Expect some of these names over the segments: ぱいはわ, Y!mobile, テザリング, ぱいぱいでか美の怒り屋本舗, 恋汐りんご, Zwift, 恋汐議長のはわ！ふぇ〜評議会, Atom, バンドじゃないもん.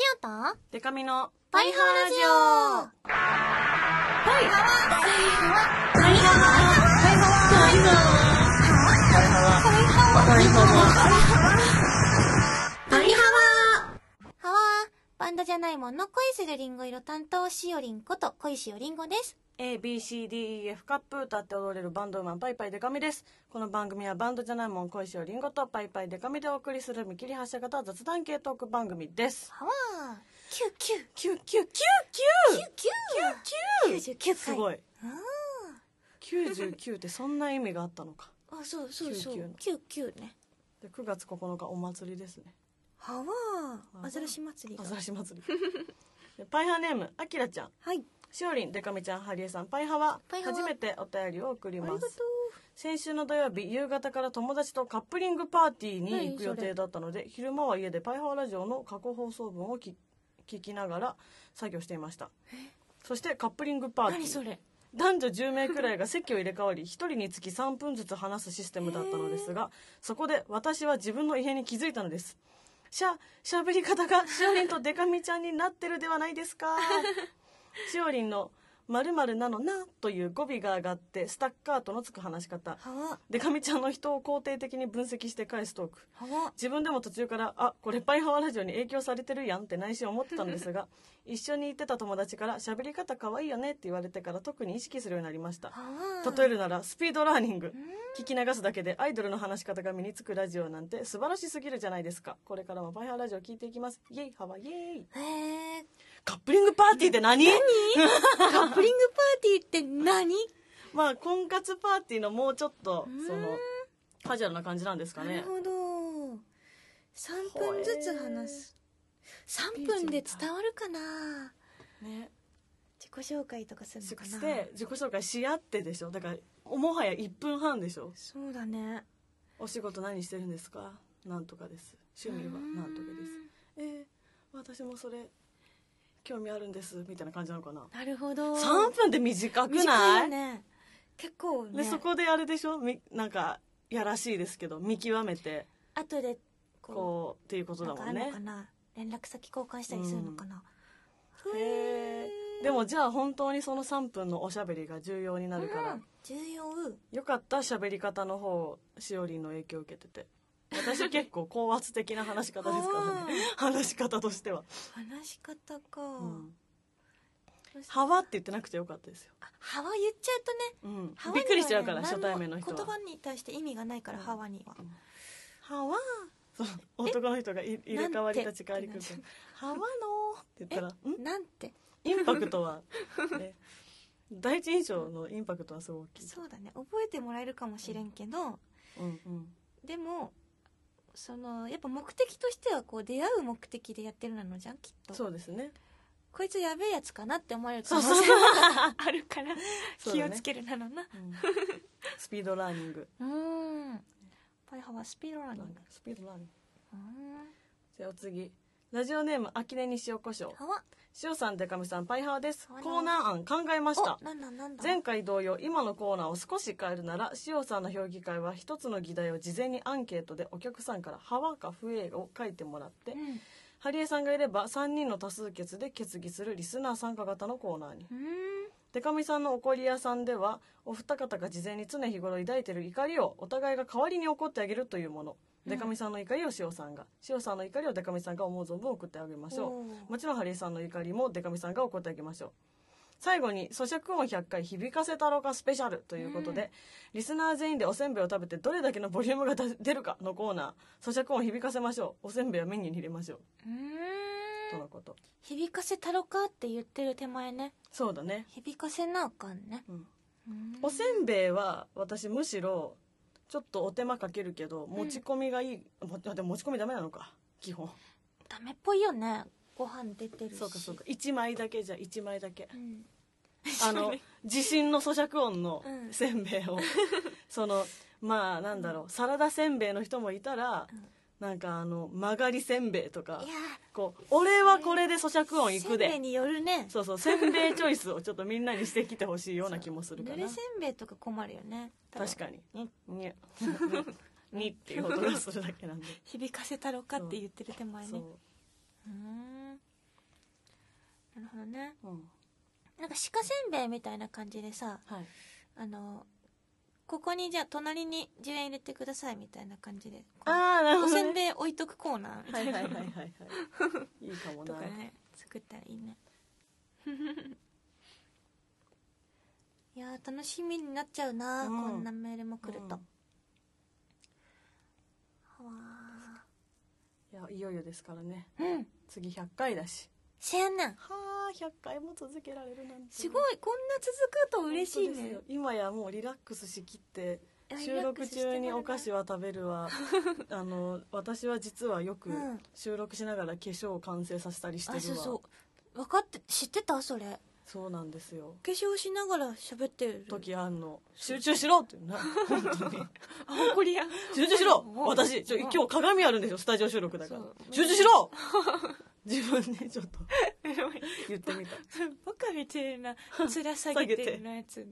シオとデカミのパイハワラジオ。バンドじゃないもんの恋するリンゴ色担当シオリンこと恋しおりんごです。ABCDEF カップ歌って踊れるバンドウーマンパイパイデカミです。この番組はバンドじゃないもん恋しおりんごとパイパイデカミでお送りする見切り発車型雑談系トーク番組です。はわーキューキューキューキューキューキューキューキューキュー99回。すごい。99ってそんな意味があったのか。あ、そうそうそう、99ね。で、9月9日お祭りですね。はわー、アザラシ祭り。アザラシ祭り。パイハーネームあきらちゃん。はい。しおりん、でかみちゃん、はりえさん、パイハワ、初めてお便りを送ります。先週の土曜日夕方から友達とカップリングパーティーに行く予定だったので、昼間は家でパイハワラジオの過去放送分を聞きながら作業していました。そしてカップリングパーティー、何それ、男女10名くらいが席を入れ替わり1人につき3分ずつ話すシステムだったのですが、そこで私は自分の異変に気づいたのです。喋り方がしおりんとでかみちゃんになってるではないですか。しおりんの〇〇なのなという語尾が上がってスタッカートのつく話し方、でかみちゃんの人を肯定的に分析して返すトーク、自分でも途中からあ、これパイハワラジオに影響されてるやんって内心思ってたのですが一緒に行ってた友達から喋り方可愛いよねって言われてから特に意識するようになりました。例えるならスピードラーニング、聞き流すだけでアイドルの話し方が身につくラジオなんて素晴らしすぎるじゃないですか。これからもパイハワラジオ聞いていきます。イエイハワイエイ。カップリングパーティーって何？カップリングパーティーって何？まあ婚活パーティーのもうちょっとそのカジュアルな感じなんですかね。なるほど。3分ずつ話す。3分で伝わるかな。ね。自己紹介とかするのかな。して自己紹介し合ってでしょ。だからもはや1分半でしょ。そうだね。お仕事何してるんですか。なんとかです。趣味はなんとかです。私もそれ。興味あるんですみたいな感じなのかな。なるほど。3分で短くない？短いね。結構ね。でそこであれでしょ、なんかやらしいですけど見極めて後でこうっていうことだもんね。なんかあるのかな、連絡先交換したりするのかな。へえ。でもじゃあ本当にその3分のおしゃべりが重要になるから、重要よかった。喋り方の方しおりんの影響を受けてて。私結構高圧的な話し方ですからね。話し方としては。話し方か。ハワって言ってなくてよかったですよ。ハワ言っちゃうとね。びっくりしちゃうから初対面の人は。言葉に対して意味がないからハワには。ハワ。男の人が入れ替わり立ち替わりくるとハワのって言ったら。なんて。インパクトは。第一印象のインパクトはすごく大きい。そうだね。覚えてもらえるかもしれんけど。でも。そのやっぱ目的としてはこう出会う目的でやってるなのじゃんきっと。そうですね。こいつやべえやつかなって思われる可能性があるから気をつけるなのな。スピードラーニング。パイハワスピードラーニング。スピードラーニング。じゃあお次ラジオネームあきねに塩こしょう。塩さんでかみさんパイハワです。コーナー案考えました。前回同様今のコーナーを少し変えるなら塩さんの評議会は一つの議題を事前にアンケートでお客さんからハワかフエを書いてもらって、ハリエさんがいれば3人の多数決で決議するリスナー参加型のコーナーに。でかみさんの怒り屋さんではお二方が事前に常日頃抱いている怒りをお互いが代わりに怒ってあげるというもの。でかみさんの怒りをしおさんが、しおさんの怒りをでかみさんが思う存分送ってあげましょう。もちろんハリーさんの怒りもでかみさんが怒ってあげましょう。最後に咀嚼音100回響かせたろかスペシャルということで、リスナー全員でおせんべいを食べてどれだけのボリュームが出るかのコーナー、咀嚼音響かせましょう。おせんべいはメニューに入れましょう。とのこと。響かせたろかって言ってる手前ね。そうだね。響かせなあかんね。おせんべいは私むしろちょっとお手間かけるけど持ち込みがいい、でも持ち込みダメなのか基本。ダメっぽいよね。ご飯出てるし。そうかそうか。1枚だけじゃ1枚だけ。地震の咀嚼音のせんべいを、そのまあなんだろう、サラダせんべいの人もいたら、なんか曲がりせんべいとか、こう俺はこれで咀嚼音いくで。せんべいによるね。そうそう、せんべいチョイスをちょっとみんなにしてきてほしいような気もするから。ぬれせんべいとか困るよね。確かに。ににっていう音がするだけなんで。響かせたろかって言ってる手前ね。ね、うん、なんか鹿せんべいみたいな感じでさ、はい、ここにじゃあ隣に10円入れてくださいみたいな感じで、あ、なるほど、ね、おせんべい置いとくコーナーみたいな、はいはいはいはい、はい、いいかもなとかね、作ったらいいね。いや楽しみになっちゃうな、うん、こんなメールも来ると、うん、はあ、いやいよいよですからね、うん、次100回だし、せやな、はあ、100回も続けられるなんて、すごい、こんな続くと嬉しいね。今やもうリラックスしきって収録中にお菓子は食べるわ。私は実はよく収録しながら化粧を完成させたりしてるわ、うん、あ、そうそう、分かって、知ってたそれ。そうなんですよ、化粧しながら喋ってる時あんの、集中しろってな、本当にあ、怒りや、集中しろ、私今日鏡あるんですよ、スタジオ収録だから、集中しろ。自分でちょっと言ってみた。バカみてえな面下げてるのやつ、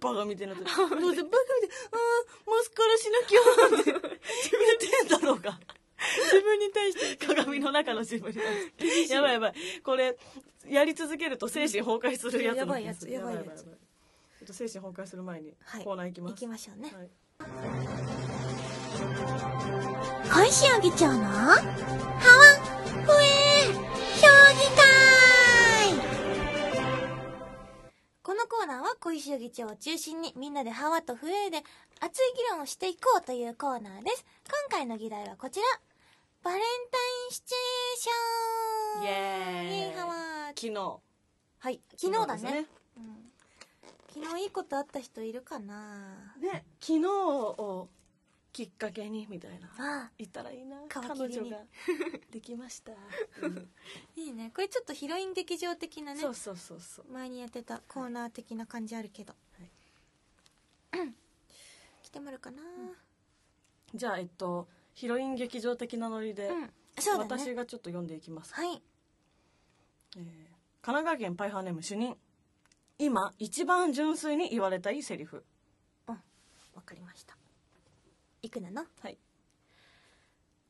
バカみてえなって、どうせバカみてえ、マスカラしなきゃって自分で言ったのか、自分に対して、鏡の中の自分に対して、やばいやばい、これやり続けると精神崩壊するやつ、やばいやつ、やばいやつ、ちょっと精神崩壊する前にコーナー行きます、行きましょうね、はい、今週あげちゃうのハワフエ評議会。このコーナーは小石議長を中心にみんなでハワとフエで熱い議論をしていこうというコーナーです。今回の議題はこちら、バレンタインシチュエーション。イエーイ、イエーイ、ハワー。昨日、はい、昨日だね、うん、昨日いいことあった人いるかなね。昨日をきっかけにみたいな、言ったらいいな、彼女ができました。、うん、いいね、これちょっとヒロイン劇場的なね、そうそうそうそう、前にやってたコーナー的な感じあるけど、はい、来てもらうかな、うん、じゃあヒロイン劇場的なノリで、うん、そうだね、私がちょっと読んでいきます。はい。神奈川県パイハーネーム主任。今一番純粋に言われたいセリフ。うん、わかりました。いくなの。はい。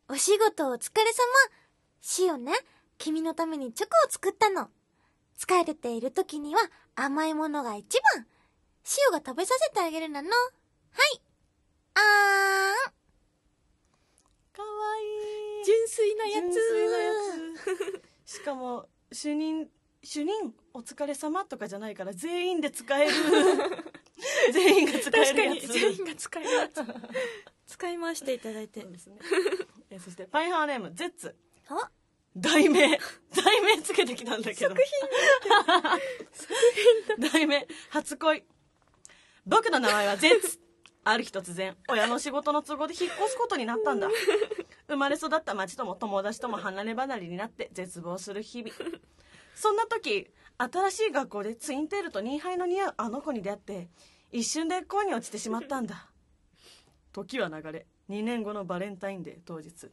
お仕事お疲れ様。シオね、君のためにチョコを作ったの。疲れている時には甘いものが一番。シオが食べさせてあげるなの。はい。あーん。かわいい、純粋なやつ。しかも主任お疲れ様とかじゃないから、全員で使える。全員が使えるやつ。確かに全員が使えるやつ。使い回していただいて、 そうですね。そしてパイハーネームゼッツ。は？題名つけてきたんだけど、作品だ。題名、初恋。僕の名前はゼッツ。ある日突然、親の仕事の都合で引っ越すことになったんだ。生まれ育った町とも友達とも離れ離れになって絶望する日々。そんな時、新しい学校でツインテールとニーハイの似合うあの子に出会って、一瞬で恋に落ちてしまったんだ。時は流れ、2年後のバレンタインデー当日、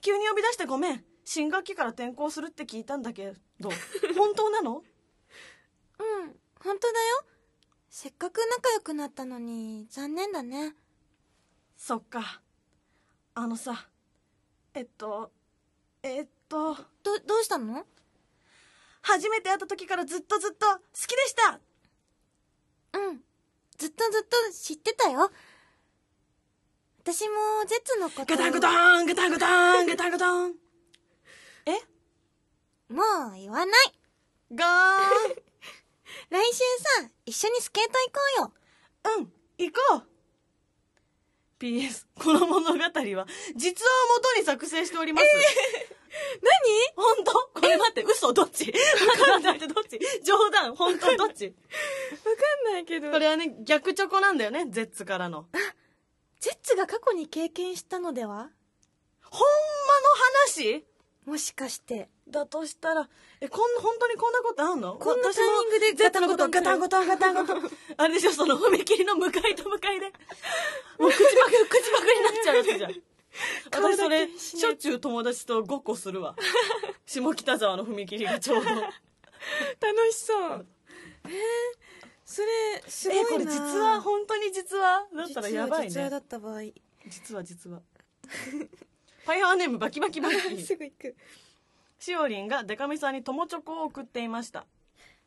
急に呼び出してごめん、新学期から転校するって聞いたんだけど、本当なの？うん、本当だよ。せっかく仲良くなったのに残念だね。そっか。あのさ、どうしたの？初めて会った時からずっと好きでした。うん、ずっと知ってたよ。私もゼッツのこと。ガタンゴトンガタンゴトンガタンゴトン。え？もう言わない。ゴーン。来週さ、一緒にスケート行こうよ。うん、行こう。 PS、 この物語は実話を元に作成しております。何？本当？これ待って、嘘？どっち？わかんない。どっち？冗談？本当？どっち？わかんないけど、これはね、逆チョコなんだよね、ゼッツからの。あ、ゼッツが過去に経験したのでは？ほんまの話？もしかしてだとしたら、本当にこんなことあんの？こんなタイミングでゼッツのことガタンゴトンガタンゴトン。あれでしょ、その踏切の向かいと向かいで、もう口パクになっちゃうやつじゃん。私それしょっちゅう友達とごっこするわ。下北沢の踏切がちょうど。楽しそう。それすごいな。これ実は本当に実はだったらやばいね。実はだった場合。実は。パイハーネームバキバキバキ。すぐ行く。しおりんがデカミさんに友チョコを送っていました。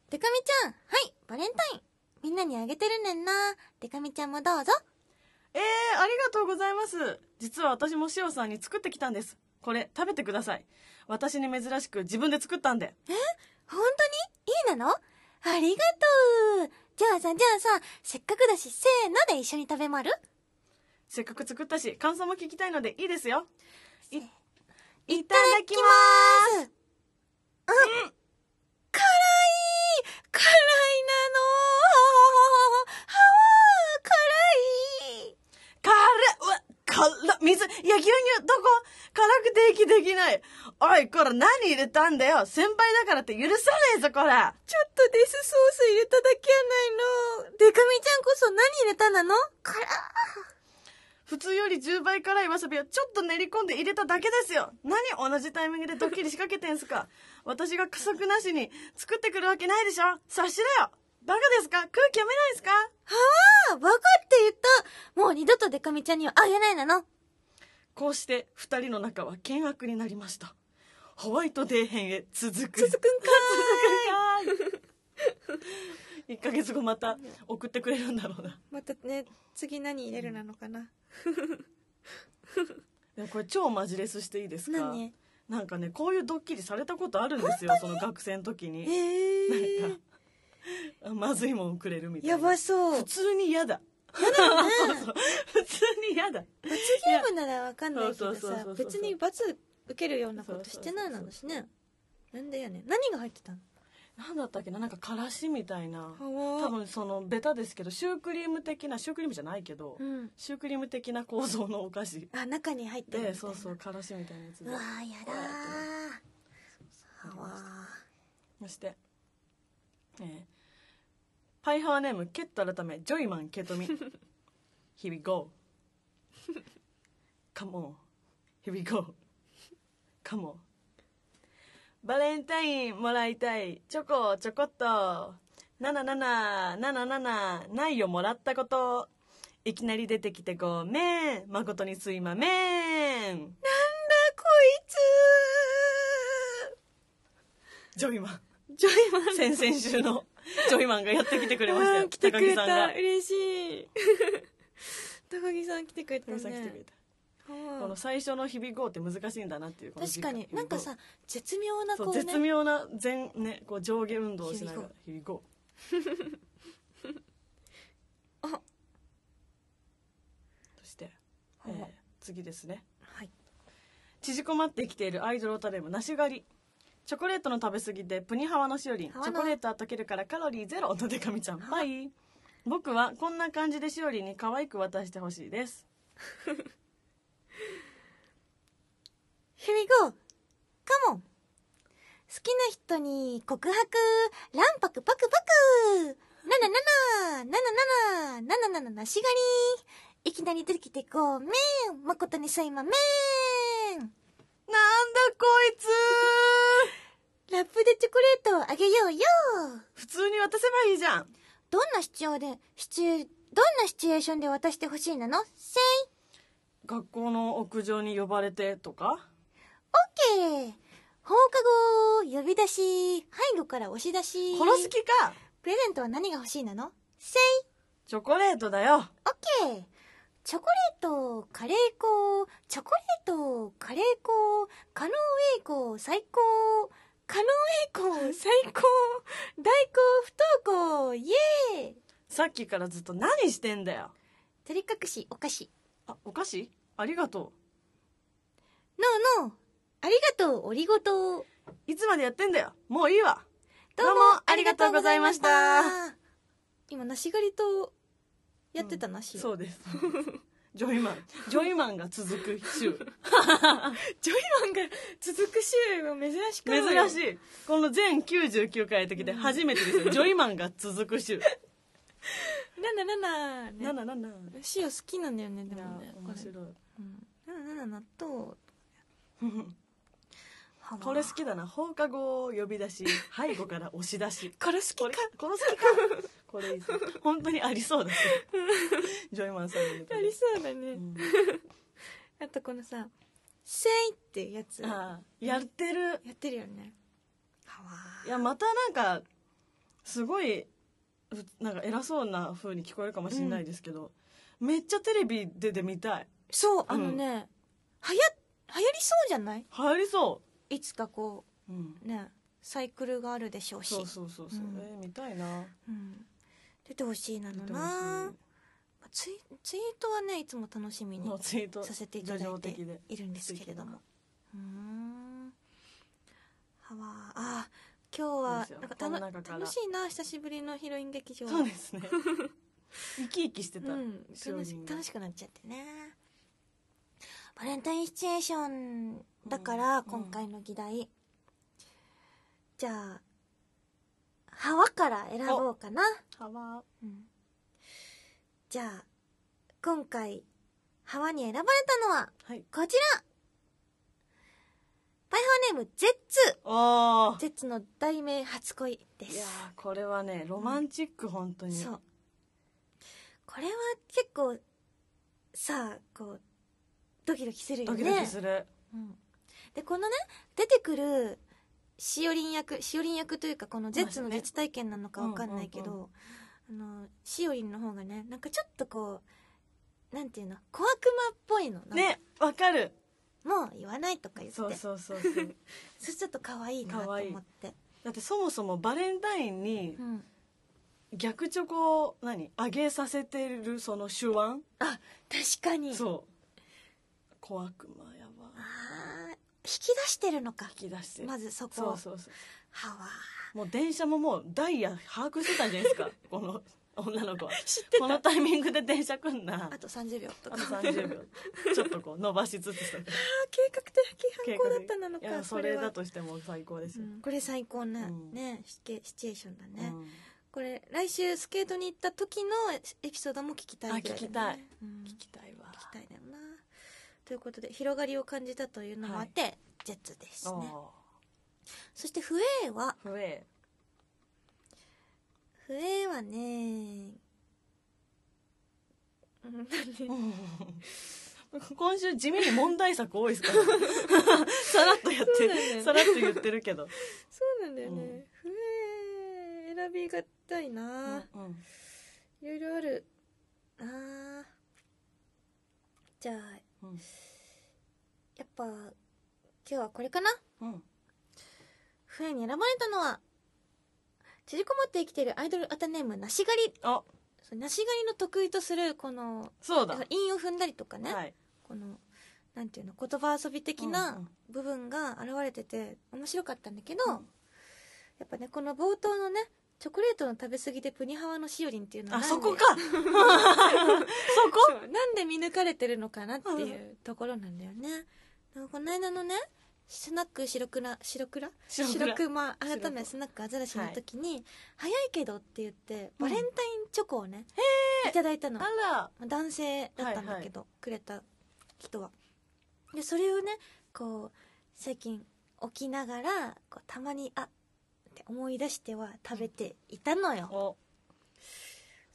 デカミちゃん、はい、バレンタインみんなにあげてるねんな。デカミちゃんもどうぞ。ありがとうございます。実は私もしおさんに作ってきたんです。これ食べてください。私に珍しく自分で作ったんで。本当にいいなの？ありがとう。じゃあさ、せっかくだしせーので一緒に食べまる？せっかく作ったし感想も聞きたいのでいいですよ。いただきます。うん、辛いなの。水、いや、牛乳、どこ？辛くて息できない。おい、これ何入れたんだよ。先輩だからって許さねえぞ、これ。ちょっとデスソース入れただけやないの。デカミちゃんこそ何入れたなの？辛っ。普通より10倍辛いわさびをちょっと練り込んで入れただけですよ。何同じタイミングでドッキリ仕掛けてんすか。私が加速なしに作ってくるわけないでしょ。察しろよ。バカですか？空気読めないですか？はぁ、バカって言った。もう二度とデカミちゃんにはあげないなの。こうして二人の仲は険悪になりました。ホワイトデー編へ続くんかーい。1ヶ月後また送ってくれるんだろうな。またね、次何入れるなのかな。でもこれ超マジレスしていいですか？何？なんかね、こういうドッキリされたことあるんですよ、その学生の時に。なんかまずいもんくれるみたいな。やばそう。普通に嫌だ。嫌だね。普通に嫌だ。罰ゲームならわかんないけどさ、別に罰受けるようなことしてないなのしね。なんでやねん。何が入ってたの？なんだったっけな、なんかからしみたいな。多分そのベタですけど、シュークリーム的な、シュークリームじゃないけど、シュークリーム的な構造のお菓子。あ、中に入ってる。そうそう、からしみたいなやつで。うわあ、やだー。はわー。そして、ハイハーネームケット改めジョイマンケトミ。 Here we go Come on Here we go Come on。 バレンタインもらいたいチョコちょこっと7777ないよもらったこと。いきなり出てきてごめん誠にすいまめん。なんだこいつ。ジョイマン先々週のジョイマンがやってきてくれましたよ。来てくれた。嬉しい。高木さん来てくれたね。この最初の日々号って難しいんだなっていう。確かになんかさ、絶妙なこうね、絶妙な全ね、こう上下運動をしながら日々号。あ。そして次ですね。はい。縮こまってきているアイドルオタネームなし狩り。チョコレートの食べ過ぎでプニハワのしおりん。チョコレートは溶けるからカロリーゼロのでかみちゃん。バイ。僕はこんな感じでしおりんに可愛く渡してほしいです。Here we go! Come on! 好きな人に告白卵白パクパク !77777777 しがり。いきなり出てきてごめん誠にすいまめん。なんだこいつ。ラップでチョコレートをあげようよ。普通に渡せばいいじゃん。どんなシチュエーションで渡してほしいなの？せい。学校の屋上に呼ばれてとか。オッケー。放課後呼び出し、背後から押し出し。殺す気か。プレゼントは何が欲しいなの？せい。チョコレートだよ。オッケー。チョコレート、カレー粉、チョコレート、カレー粉、カノンエイコ、最高、カノンエイコ、最高、大高、不登校、イエーイ。さっきからずっと何してんだよ。照れ隠し、お菓子。あ、お菓子？ありがとう。ノーノー、ありがとう、おりごと。いつまでやってんだよ、もういいわ。どうもありがとうございました。今、なしがりと、やってたな、し、うん、そうです。ジョイマンが続く週。ジョイマンが続く週も珍しくない。珍しい。この全99回の時で初めてですよ、ジョイマンが続く週。7777しお好きなんだよね。でもね、面白い。77とこれ好きだな。放課後呼び出し、背後から押し出し。これ好きか。これ好きか。これいいです。本当にありそうだね。ジョイマンさんのネタありそうだね。あとこのさ、シェイってやつ、あやってる、やってるよね。かわいい。いやまたなんかすごいなんか偉そうな風に聞こえるかもしれないですけど、うん、めっちゃテレビ出てみたい。そうあのね、うん、流行りそうじゃない？流行りそう。いつかこう、うん、ねサイクルがあるでしょうし。そうそうそうそう。うん、見たいな。うん、出てほしいなのな。ツイートはねいつも楽しみにさせていただいているんですけれども、あ今日はなんか楽しいな、久しぶりのヒロイン劇場。そうですね生き生きしてた、うん、楽しくなっちゃってね。バレンタインシチュエーションだから、うん、今回の議題、うん、じゃあ幅から選ぼうかな。幅、うん、じゃあ今回幅に選ばれたのはこちら、バイハーネームゼッツ。あーゼッツの題名初恋です。いやこれはねロマンチック、うん、本当にそう。これは結構さあこうドキドキするよね。ドキドキする、うん、でこのね出てくるしおりん役というかこのゼッツの実体験なのか分かんないけど、うんうんうん、しおりんの方がねなんかちょっとこうなんていうの小悪魔っぽいのね。わかる、もう言わないとか言って、そうそうそうそうそれちょっと可愛いなと思って。だってそもそもバレンタインに逆チョコを何あげさせてるその手腕、あ確かにそう小悪魔やば、あ引き出してるのか、引き出してる、まずそこそうそうそう、はわもう電車ももうダイヤ把握してたんじゃないですかこの女の子は知ってた、このタイミングで電車来んな、あと30秒とか、あと30秒ちょっとこう伸ばしつつした、あ計画的犯行だったなのか。いやそれだとしても最高ですよ、うん、これ最高な、うん、ねシチュエーションだね、うん、これ来週スケートに行った時のエピソードも聞きたいぐらいだね。あ聞きたい、うん、聞きたいわ、聞きたいだよな。ということで広がりを感じたというのもあって、はい、ジェッツですね。そしてフエはフエはね今週地味に問題作多いですからさらっとやって、ね、さらっと言ってるけどそうなんだよね、うん、フエ選びがたいな、うんうん、いろいろあるな。じゃあ、うん、やっぱ今日はこれかな、うん。フエに選ばれたのは縮こまって生きてるアイドルアタネームなし狩り。あなし狩りの得意とするこのそうだ韻を踏んだりとかね、はい、このなんていうの言葉遊び的な部分が現れてて面白かったんだけど、うんうん、やっぱねこの冒頭のねチョコレートの食べ過ぎでプニハワのしおりんっていうのはあそこかそこなんで見抜かれてるのかなっていうところなんだよね。この間のねスナック白熊改めスナックアザラシの時に、はい、早いけどって言ってバレンタインチョコをね、うん、いただいたの。あら男性だったんだけど、はいはい、くれた人はでそれをねこう最近起きながらこうたまにあって思い出しては食べていたのよ。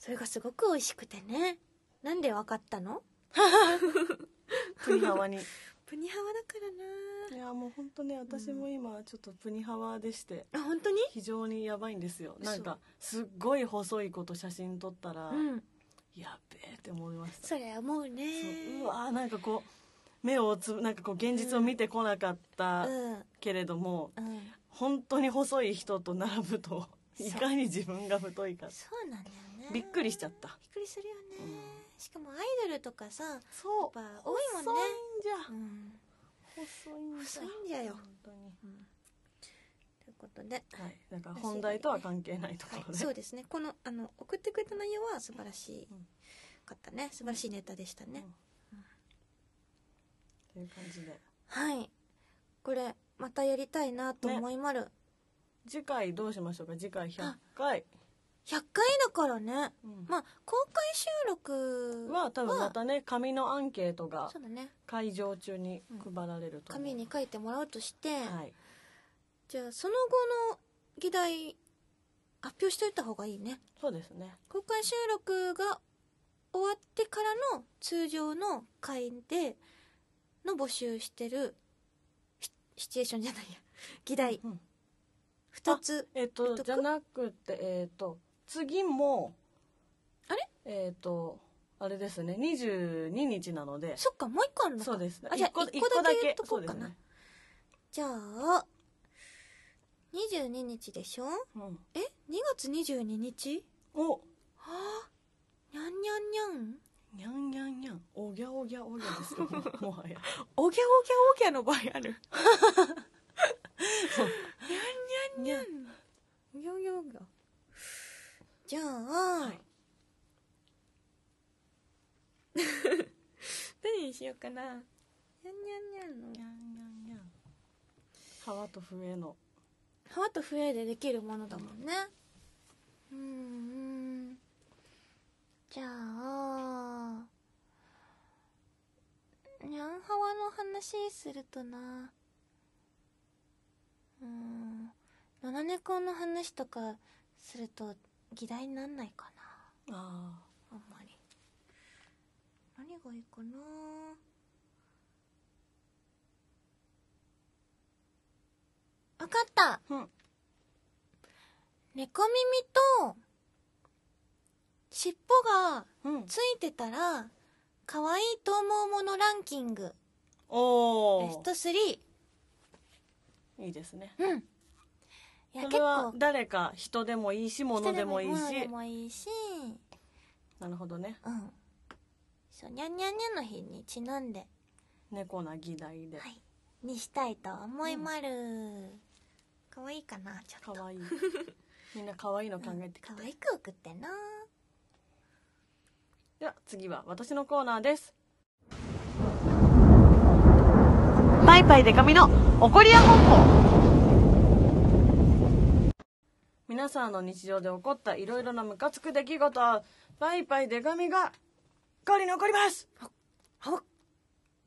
それがすごく美味しくてね。なんでわかったのプニハワにプニハワだからな。いやもう本当ね私も今ちょっとプニハワでして、うん、あ本当に非常にやばいんですよ。なんかすっごい細い子と写真撮ったら、うん、やべえって思いました。それはもうね うわーなんかこう目をなんかこう現実を見てこなかったけれども、うんうんうん、本当に細い人と並ぶといかに自分が太いかそうなんだよね。びっくりしちゃった。びっくりするよね、うん。しかもアイドルとかさ、そうやっぱ多いもんね。細いんじゃよ本当に、うん、ということで、はい、なんか本題とは関係ないところで、はい、そうですね。この送ってくれた内容は素晴らしかったね、うん、素晴らしいネタでしたね、うんうん、という感じで、はい、これまたやりたいなと思いまる、ね。次回どうしましょうか。次回100回、100回だからね、うん、まあ公開収録は多分またね紙のアンケートが会場中に配られると、うん、紙に書いてもらうとして、はい、じゃあその後の議題発表しておいた方がいいね。そうですね。公開収録が終わってからの通常の回での募集してるシチュエーションじゃないや議題、うん、2つじゃなくて次もあれあれですね22日なのでそっかもう1個あるのかそうですねじゃあ1個だけ言っとこうかな、ね、じゃあ22日でしょ、うん、え2月22日おはあにゃんにゃんにゃんにゃんにゃんにゃんおぎゃおぎゃおぎゃですけど もはやおぎゃおぎゃおぎゃの場合あるにゃんにゃんにゃんおぎゃおぎゃおぎゃじゃあ、はい、何にしようかなにゃんにゃんにゃんにゃんにゃんにゃん川と笛の川と笛でできるものだもんねうんじゃあにゃんハワの話するとなうん野良猫の話とかすると議題になんないかなあんまり何がいいかな分かった、うん、猫耳と尻尾がついてたら可愛、うん、いと思うものランキングおベスト3いいですね、うん、いやそれは誰か人でもいいし物でもいいし物でもいいしなるほどねうんそうにゃんにゃんにゃんの日にちなんで猫な議題で、はい、にしたいと思いまる、うん可愛いかなちょっと可愛いみんな可愛いの考えてきて、うん、可愛く送ってなでは次は私のコーナーですパイパイデカミの怒りや本舗皆さんの日常で起こったいろいろなムカつく出来事パイパイデカミが代わりに怒りますは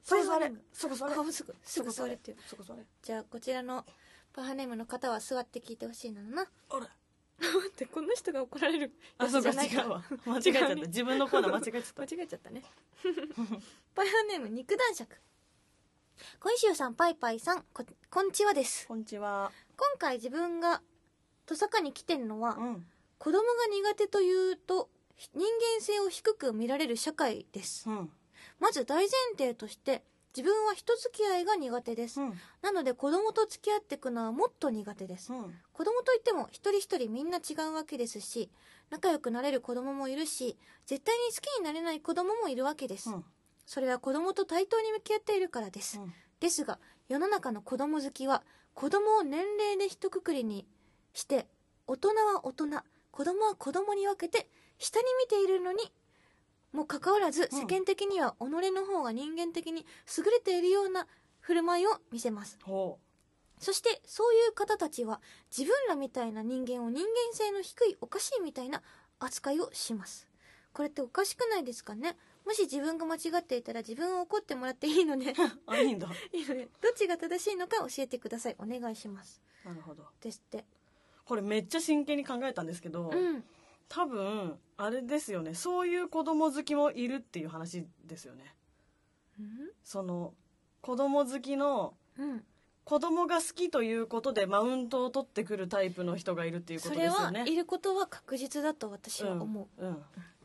そこ座れそこ座れすぐ座れってそこ座れじゃあこちらのパーハネームの方は座って聞いてほしいなのなあれ待ってこの人が怒られるあ、そうか違うわ間違えちゃった自分のコーナー間違えちゃったねパーハネーム肉男爵小石雄さんパイパイさんこんちはですこんちは今回自分がとさかに来てるのは、うん、子供が苦手というと人間性を低く見られる社会です、うん、まず大前提として自分は人付き合いが苦手です、うん、なので子供と付き合っていくのはもっと苦手です、うん、子供といっても一人一人みんな違うわけですし仲良くなれる子供もいるし絶対に好きになれない子供もいるわけです、うん、それは子供と対等に向き合っているからです、うん、ですが世の中の子供好きは子供を年齢で一括りにして大人は大人子供は子供に分けて下に見ているのにもかかわらず世間的には己の方が人間的に優れているような振る舞いを見せます、うん、そしてそういう方たちは自分らみたいな人間を人間性の低いおかしいみたいな扱いをします。これっておかしくないですかね。もし自分が間違っていたら自分を怒ってもらっていいので、ね、いいんだいいので、ね、どっちが正しいのか教えてくださいお願いします。なるほどですって。これめっちゃ真剣に考えたんですけど、うん多分あれですよねそういう子供好きもいるっていう話ですよね、うん、その子供好きの、うん、子供が好きということでマウントを取ってくるタイプの人がいるっていうことですよね。それはいることは確実だと私は思う、うんうん、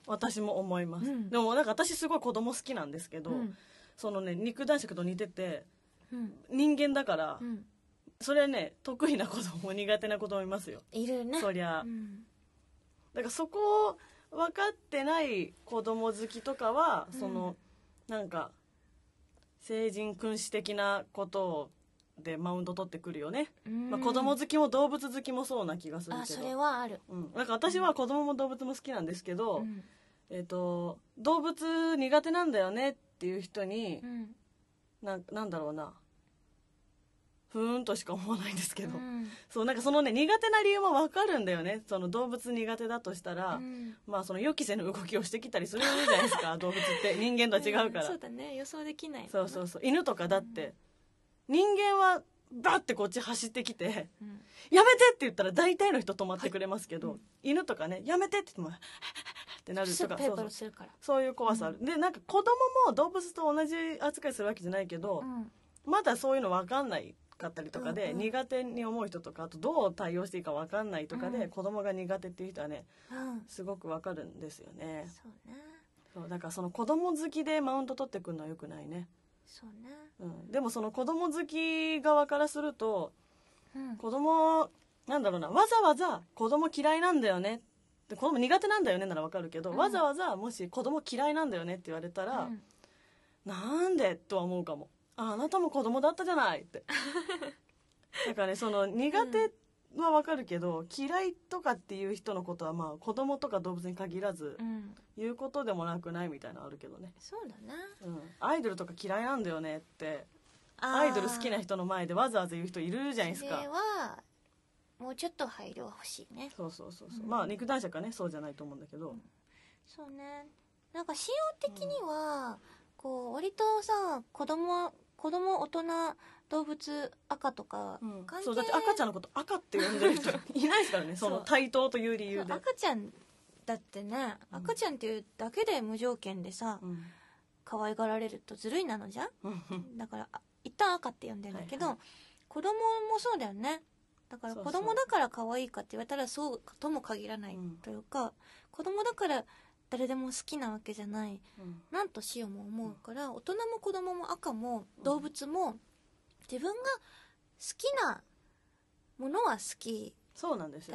私も思います、うん、でもなんか私すごい子供好きなんですけど、うん、そのね肉男爵と似てて、うん、人間だから、うん、それはね得意な子供苦手な子供いますよいるねそりゃ、うんだからそこを分かってない子供好きとかは、うん、そのなんか成人君子的なことでマウント取ってくるよね、うんまあ、子供好きも動物好きもそうな気がするけどあそれはある、うん、なんか私は子供も動物も好きなんですけど、うん動物苦手なんだよねっていう人に、うん、なんだろうなふーんとしか思わないんですけど、うん、そうなんかそのね苦手な理由も分かるんだよね。その動物苦手だとしたら、うん、まあその予期せぬ動きをしてきたりするじゃないですか動物って人間とは違うから、うん、そうだね予想できないそうそうそう犬とかだって、うん、人間はバッてこっち走ってきて、うん、やめてって言ったら大体の人止まってくれますけど、はいうん、犬とかねやめてって言ってもってなるとか、ペーパーするから、そういう怖さある、うん、でなんか子供も動物と同じ扱いするわけじゃないけど、うん、まだそういうの分かんないかったりとかで、うんうん、苦手に思う人とか、あとどう対応していいか分かんないとかで、うん、子供が苦手っていう人はね、うん、すごく分かるんですよね。そうね、そうだからその子供好きでマウント取ってくるのはよくないね。そうね、うん、でもその子供好き側からすると、うん、子供なんだろうな、わざわざ子供嫌いなんだよね、で子供苦手なんだよねならわかるけど、うん、わざわざもし子供嫌いなんだよねって言われたら、うん、なんでとは思うかも。 あなたも子供だったじゃないってだからね、その苦手はわかるけど、うん、嫌いとかっていう人のことはまあ子供とか動物に限らず、うん、言うことでもなくないみたいなのあるけどね。そうだね、うん、アイドルとか嫌いなんだよねってアイドル好きな人の前でわざわざ言う人いるじゃないですか。それはもうちょっと配慮は欲しいね。そうそうそうそう、うん、まあ肉男爵かね、そうじゃないと思うんだけど、うん、そうね、なんか仕様的には、うん、こう割とさ、子供大人動物赤とか、うん、そうだって赤ちゃんのこと赤って呼んでる人いないですからねその対等という理由で。赤ちゃんだってね、赤ちゃんっていうだけで無条件でさ、うん、可愛がられるとずるいなのじゃんだから一旦赤って呼んでるんだけど、はいはい、子供もそうだよね。だから子供だから可愛いかって言われたらそうとも限らないというか、うん、子供だから誰でも好きなわけじゃない、うん、なんとしようも思うから、うん、大人も子供も赤も動物も自分が好きなものは好きだ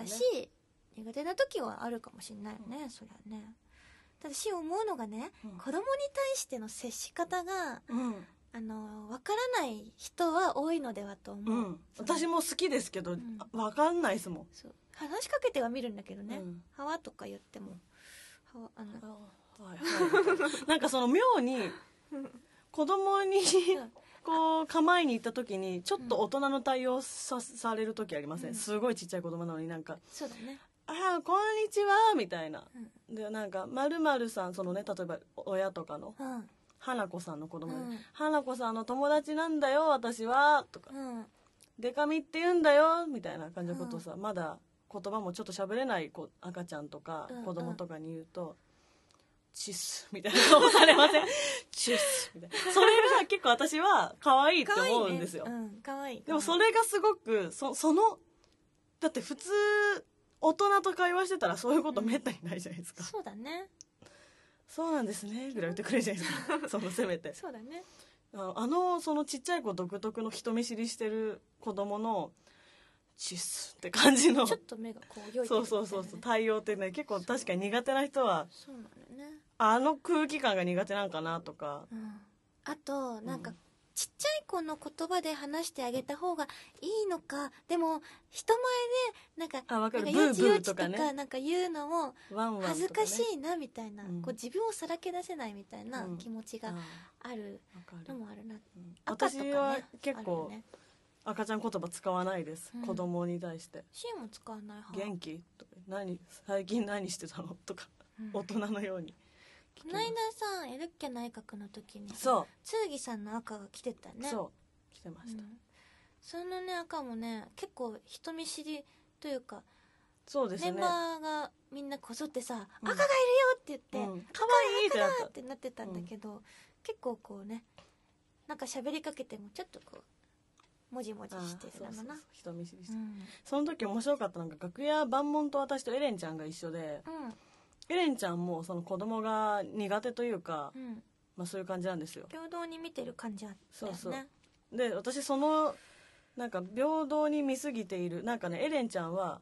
し、ね、苦手な時はあるかもしれないよね、うん、そりゃね。ただし思うのがね、うん、子供に対しての接し方が、うん分からない人は多いのではと思う、うん、私も好きですけど、うん、分かんないですもん。そう話しかけては見るんだけどね、うん、はわとか言ってもははいはい、なんかその妙に子供にこう構えに行った時にちょっと大人の対応 される時ありません、うん、すごいちっちゃい子供なのになんかそうだね、ああこんにちはみたいな、うん、でなんか〇〇さんそのね、例えば親とかの、うん花子さんの子供に、うん、花子さんの友達なんだよ私はとか、うん、デカミって言うんだよみたいな感じのことをさ、うん、まだ言葉もちょっと喋れない子赤ちゃんとか子供とかに言うと、うんうん、チッスみたいな顔されませんチッスみたいな。それが結構私は可愛いって思うんですよ。可愛いね。うん、可愛い。でもそれがすごく そのだって普通大人と会話してたらそういうことめったにないじゃないですか、うん、そうだねそうなんですねぐらい言ってくれるじゃないですかそのせめてそうだね、そのちっちゃい子独特の人見知りしてる子供のチスって感じのちょっと目がこうよいてるみたいな、ね、そうそうそう対応ってね結構確かに苦手な人はそうなんだね、あの空気感が苦手なんかなとか、うん、あとなんか、うん、ちっちゃい子の言葉で話してあげた方がいいのか、でも人前でなんかよちよちとかなんか言うのも恥ずかしいなみたいな、こう自分をさらけ出せないみたいな気持ちがあるのもあるな。私は結構赤ちゃん言葉使わないです、うん、子供に対して。シーンも使わない派。元気とか何最近何してたのとか、うん、大人のように。この間さエルッケ内閣の時にそう剣さんの赤が来てたね。そう来てました、うん、そのね赤もね結構人見知りというかそうですね、メンバーがみんなこぞってさ、うん、赤がいるよって言って、うん、かわいい赤だってなってたんだけど、うん、結構こうねなんか喋りかけてもちょっとこうもじもじしてるのな、人見知りして、うん、その時面白かったのが楽屋バンモンと私とエレンちゃんが一緒で、うんエレンちゃんもその子供が苦手というか、うんまあ、そういう感じなんですよ。平等に見てる感じあったよね。そうそうで私そのなんか平等に見すぎているなんかねエレンちゃんは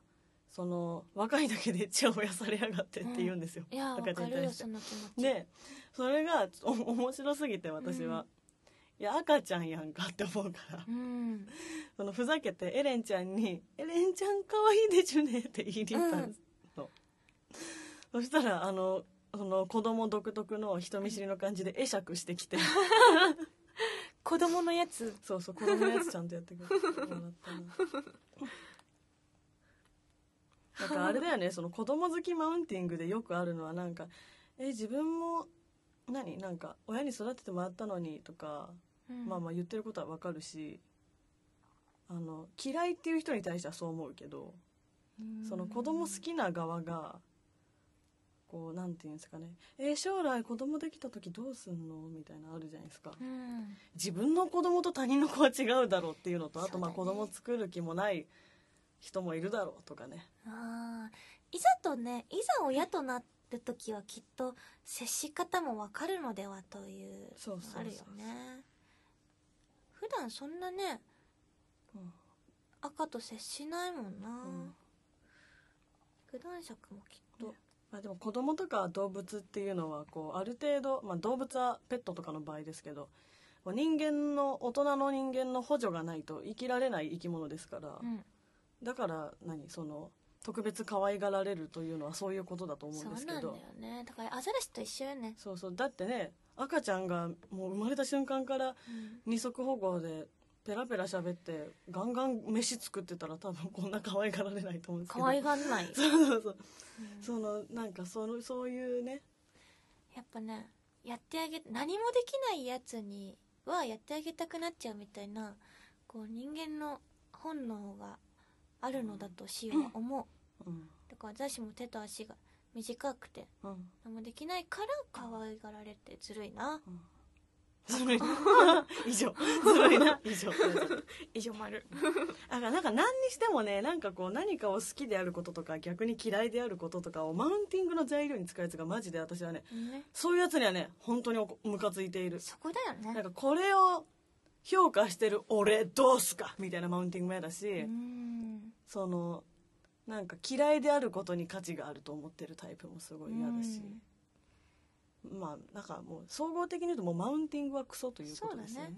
その若いだけでちやほやされやがってって言うんですよ、うん、いや分かるよその気持ちでそれが面白すぎて私は、うん、いや赤ちゃんやんかって思うから、うん、そのふざけてエレンちゃんにエレンちゃん可愛いでちゅねって言いに行ったんです、うんそしたらその子供独特の人見知りの感じで会釈してきて子供のやつそうそう子供のやつちゃんとやってくれてもらったな。なんかあれだよねその子供好きマウンティングでよくあるのはなんか自分も何なんか親に育ててもらったのにとか、うん、まあまあ言ってることはわかるし嫌いっていう人に対してはそう思うけど、うん、その子供好きな側がこうなんていうんですかね、将来子供できた時どうすんのみたいなあるじゃないですか、うん、自分の子供と他人の子は違うだろうっていうのと、あとまあ子供作る気もない人もいるだろうとかね、あいざとね、いざ親となる時はきっと接し方も分かるのではというのがあるよね。普段そんなね、うん、赤と接しないもんな、うん、九段尺もきっと、ね、まあ、でも子供とか動物っていうのはこうある程度、まあ、動物はペットとかの場合ですけど、人間の大人の人間の補助がないと生きられない生き物ですから、うん、だから何その特別可愛がられるというのはそういうことだと思うんですけど、そうなんだよね、だからアザラシと一緒よね。そうそう、だってね、赤ちゃんがもう生まれた瞬間から二足歩行でペラペラ喋ってガンガン飯作ってたら多分こんな可愛がられないと思うんですけど、可愛がらないそうそうそう、うん、そのなんかそういうね、やっぱね、やってあげ何もできないやつにはやってあげたくなっちゃうみたいな、こう人間の本能があるのだとしようは思う、うんうん、だからアザラシも手と足が短くて、うん、何もできないから可愛がられて、ずるいな、うん、ずるいな以上ずるいな以上以上丸だからなんか何にしてもね、なんかこう何かを好きであることとか逆に嫌いであることとかをマウンティングの材料に使うやつがマジで私はね、うん、そういうやつにはね本当にムカついている。そこだよね、なんかこれを評価してる俺どうすかみたいなマウンティングも嫌だし、うん、そのなんか嫌いであることに価値があると思ってるタイプもすごい嫌だし、うん、まあなんかもう総合的に言うともうマウンティングはクソということですよね。そうだね、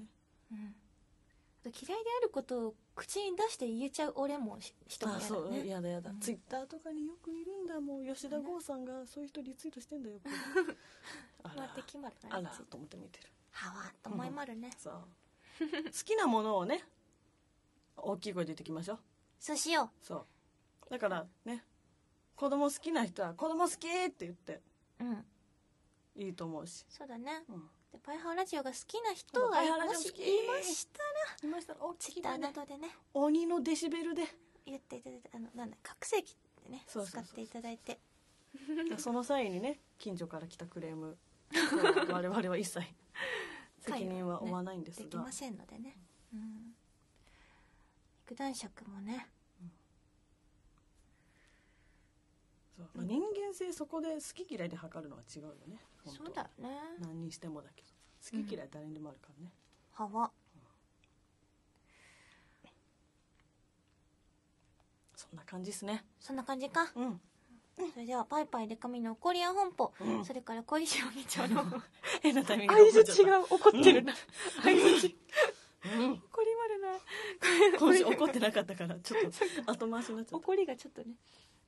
うん、嫌いであることを口に出して言えちゃう俺も人も嫌だね。あ、そう嫌だ嫌だ、うん、ツイッターとかによくいるんだもん、吉田剛さんがそういう人リツイートしてんだよあらあらと思って見てる、はわっと思いまるね、うん、そう好きなものをね大きい声で言ってきましょう。そうしよう。そうだからね、子供好きな人は子供好きって言って、うん、いいと思うし。そうだね、うん、でパイハオラジオが好きな人がもしいましたら大きい声でね、鬼のデシベルで言っていただいて、なんだ拡声器でね使っていただいてその際にね、近所から来たクレーム我々は一切責任は負わないんですが、ね、できませんのでね、うん、肉弾尺もね、そう、まあ、人間性そこで好き嫌いで測るのは違うよね。そうだね、何にしてもだけど好き嫌い誰にでもあるからね、うん、はわ、うん、そんな感じですね。そんな感じか、うん、それではパイパイでかみの怒りや本舗、うん、それから小石を見ちゃうの変なタイミングで怒っちゃった、相槌が怒ってるな、相槌、うん、怒りまるな、今週怒ってなかったからちょっと後回しになっちゃった怒りがちょっとね。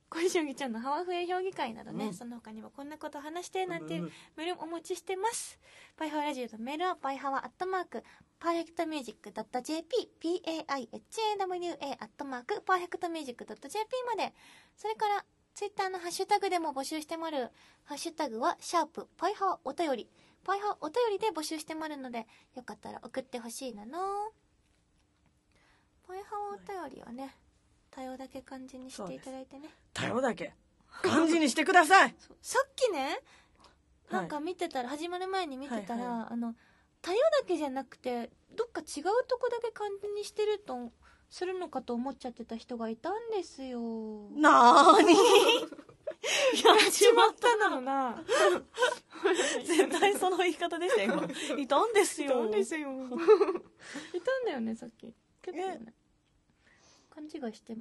小石荻ちゃんのハワフエ評議会などね、うん、その他にもこんなこと話してなんてメールお持ちしてます、うん、パイハワラジオのメールはパイハワアットマークパーフェクトミュージック .jp paihawa パーフェクトミュージック .jp まで。それからツイッターのハッシュタグでも募集してもらう。ハッシュタグはシャープパイハワお便り、パイハワお便りで募集してもらうので、よかったら送ってほしいなの。パイハワお便りはね、多様だけ漢字にしていただいてね。多様だけ漢字にしてくださいさっきね、なんか見てたら、はい、始まる前に見てたら、はいはい、多様だけじゃなくてどっか違うとこだけ漢字にしてるとするのかと思っちゃってた人がいたんですよ。なーにやっちまったなのな絶対その言い方でした今いたんですよいたんですよいたんだよねさっき結構ね勘違いして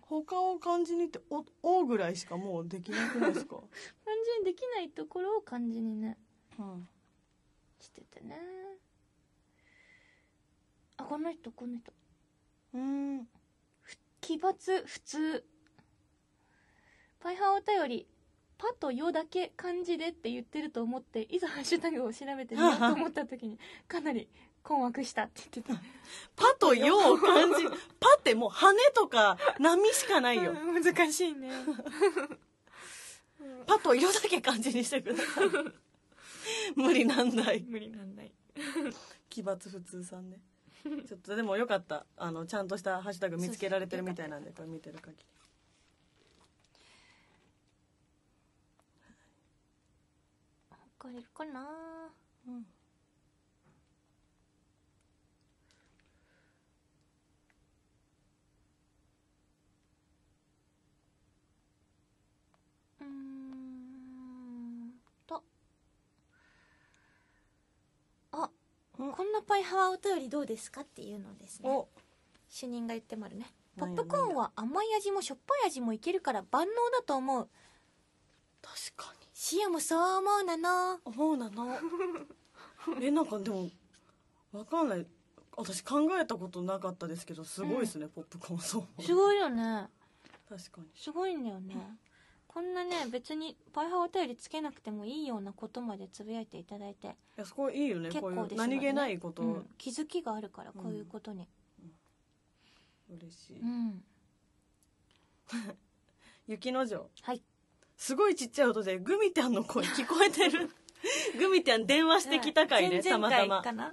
他を漢字にって「お」ぐらいしかもうできなくないですか漢字にできないところを漢字にね、うん、しててね。あ、この人この人、奇抜普通パイハーお便り「パ」と「よ」だけ漢字でって言ってると思って、いざハッシュタグを調べてみようと思った時にかなり困惑したって言ってたパとヨを感じパってもう羽とか波しかないよ、うん、難しいねパとヨだけ感じにしてください無理なんない無理なんない奇抜普通さんねちょっとでもよかった、ちゃんとしたハッシュタグ見つけられてるみたいなんで、これ見てる限り聞こえるかな。うん。あ、こんなパイハワお便りどうですかっていうのですね。主任が言ってまるね。ポップコーンは甘い味もしょっぱい味もいけるから万能だと思う。確かに。シアもそう思うなの。思うなの。なんかでもわかんない。私考えたことなかったですけど、すごいですね、ポップコーン。そう。すごいよね。確かに。すごいんだよね。こんなね、別にパイハワお便りつけなくてもいいようなことまでつぶやいていただいて。いや、そこいいよね。結構ですよね。何気ないこと、気づきがあるから、こういうことに。嬉しい。うん、雪の城。はい。すごいちっちゃい音でグミちゃんの声聞こえてる。グミちゃん電話してきた回ね、たまたま。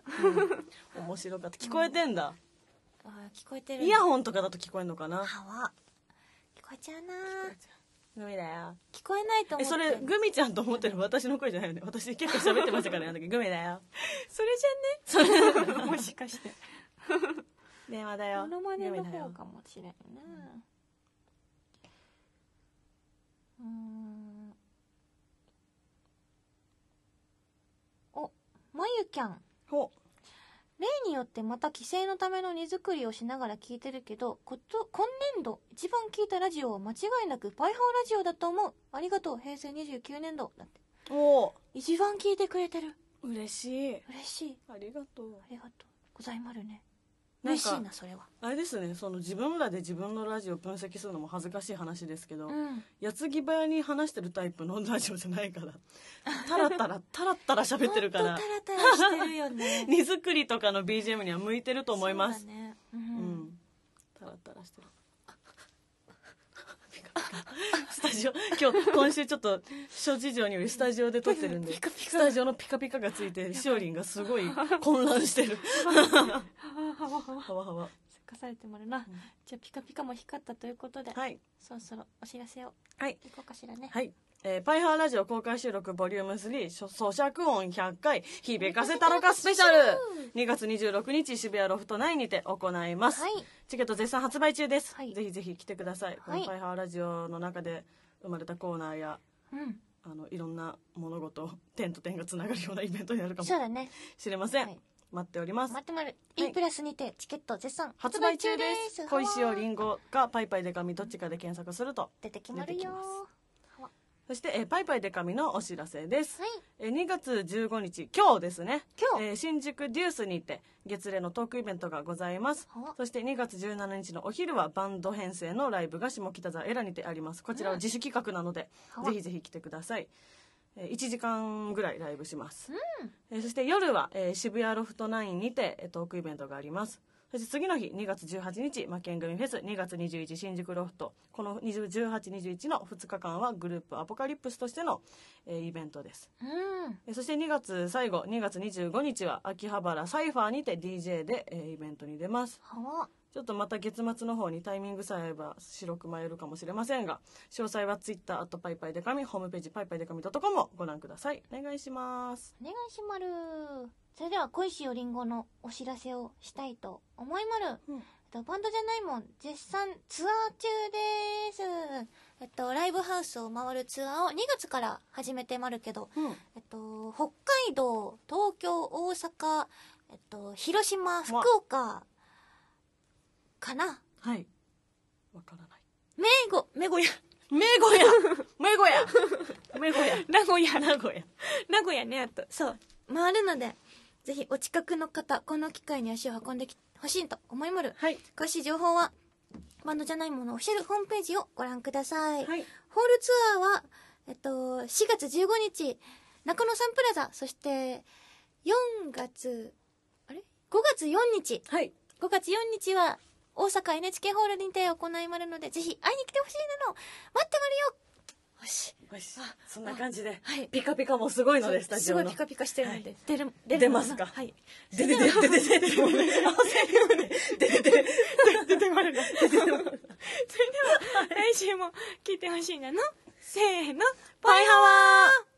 面白かった。聞こえてんだ。あ、聞こえてる。イヤホンとかだと聞こえるのかな。は聞こえちゃうな。グミだよ。聞こえないと思って。それグミちゃんと思ってる私の声じゃないよね。私結構喋ってましたからね、あの時グミだよ。それじゃね。もしかして。電話だよ。モノマネの方かもしれんな。お、まゆきゃん。例によってまた帰省のための荷造りをしながら聞いてるけど、今年度一番聞いたラジオは間違いなくパイハーラジオだと思う。ありがとう、平成29年度だって。一番聞いてくれてる。嬉しい。嬉しい。ありがとう。ありがとうございまるね。嬉しいな、それは。あれですね、その自分らで自分のラジオ分析するのも恥ずかしい話ですけど、矢継ぎ早に話してるタイプのラジオじゃないから、タラタラタラタラ喋ってるから、タラタラしてるよね。荷造りとかの BGM には向いてると思います。そうだね。タラタラしてる。スタジオ、今週ちょっと諸事情によりスタジオで撮ってるんで、スタジオのピカピカがついて、しおりんがすごい混乱してる。はわはわ。せかされてもるな。じゃあピカピカも光ったということで、そろそろお知らせをいこうかしらね。はい。パイハーラジオ公開収録ボリューム3、咀嚼音100回、響かせたろかスペシャル、2月26日、渋谷ロフト内にて行います。チケット絶賛発売中です。ぜひぜひ来てください。このパイハーラジオの中で生まれたコーナーや、いろんな物事、点と点がつながるようなイベントになるかもしれません。待っております。待ってまる。Eプラスにてチケット絶賛発売中です。小石をリンゴかパイパイデカミどっちかで検索すると出てきます。そして、パイパイデカミのお知らせです。2月15日、今日ですね。新宿デュースにて、月例のトークイベントがございます。そして2月17日のお昼は、バンド編成のライブが下北沢エラにてあります。こちらは自主企画なので、ぜひぜひ来てください。1時間ぐらいライブします。そして夜は、渋谷ロフト9にて、トークイベントがあります。そして次の日2月18日マケン組フェス、2月21日新宿ロフト、この18、21の2日間はグループアポカリプスとしての、イベントです、そして2月最後2月25日は秋葉原サイファーにて DJ で、イベントに出ます。ちょっとまた月末の方にタイミングさえ合えば白く迷うかもしれませんが、詳細は Twitter アットパイパイデカミ、ホームページパイパイデカミ.com をご覧ください。お願いします。お願いしまる。それでは恋しおりんごのお知らせをしたいと思いまる、バンドじゃないもん絶賛ツアー中です。ライブハウスを回るツアーを2月から始めてまるけど、北海道、東京、大阪、広島、福岡かな。はい。わからない。名古屋ね、あと。そう。回るので、ぜひお近くの方、この機会に足を運んでほしいと思いまる。詳しい情報は、バンドじゃないものオフィシャルホームページをご覧ください。ホールツアーは、4月15日、中野サンプラザ、そして、5月4日。5月4日は、大阪 NHK ホールにて行いまるので、ぜひ会いに来てほしいなの。待ってまるよ。よし。よし。そんな感じで、ピカピカもすごいので、スタジオの。すごいピカピカしてるので。出ますか。はい。出てまる。それでは、来週も聞いてほしいなの。せーの。パイハワー。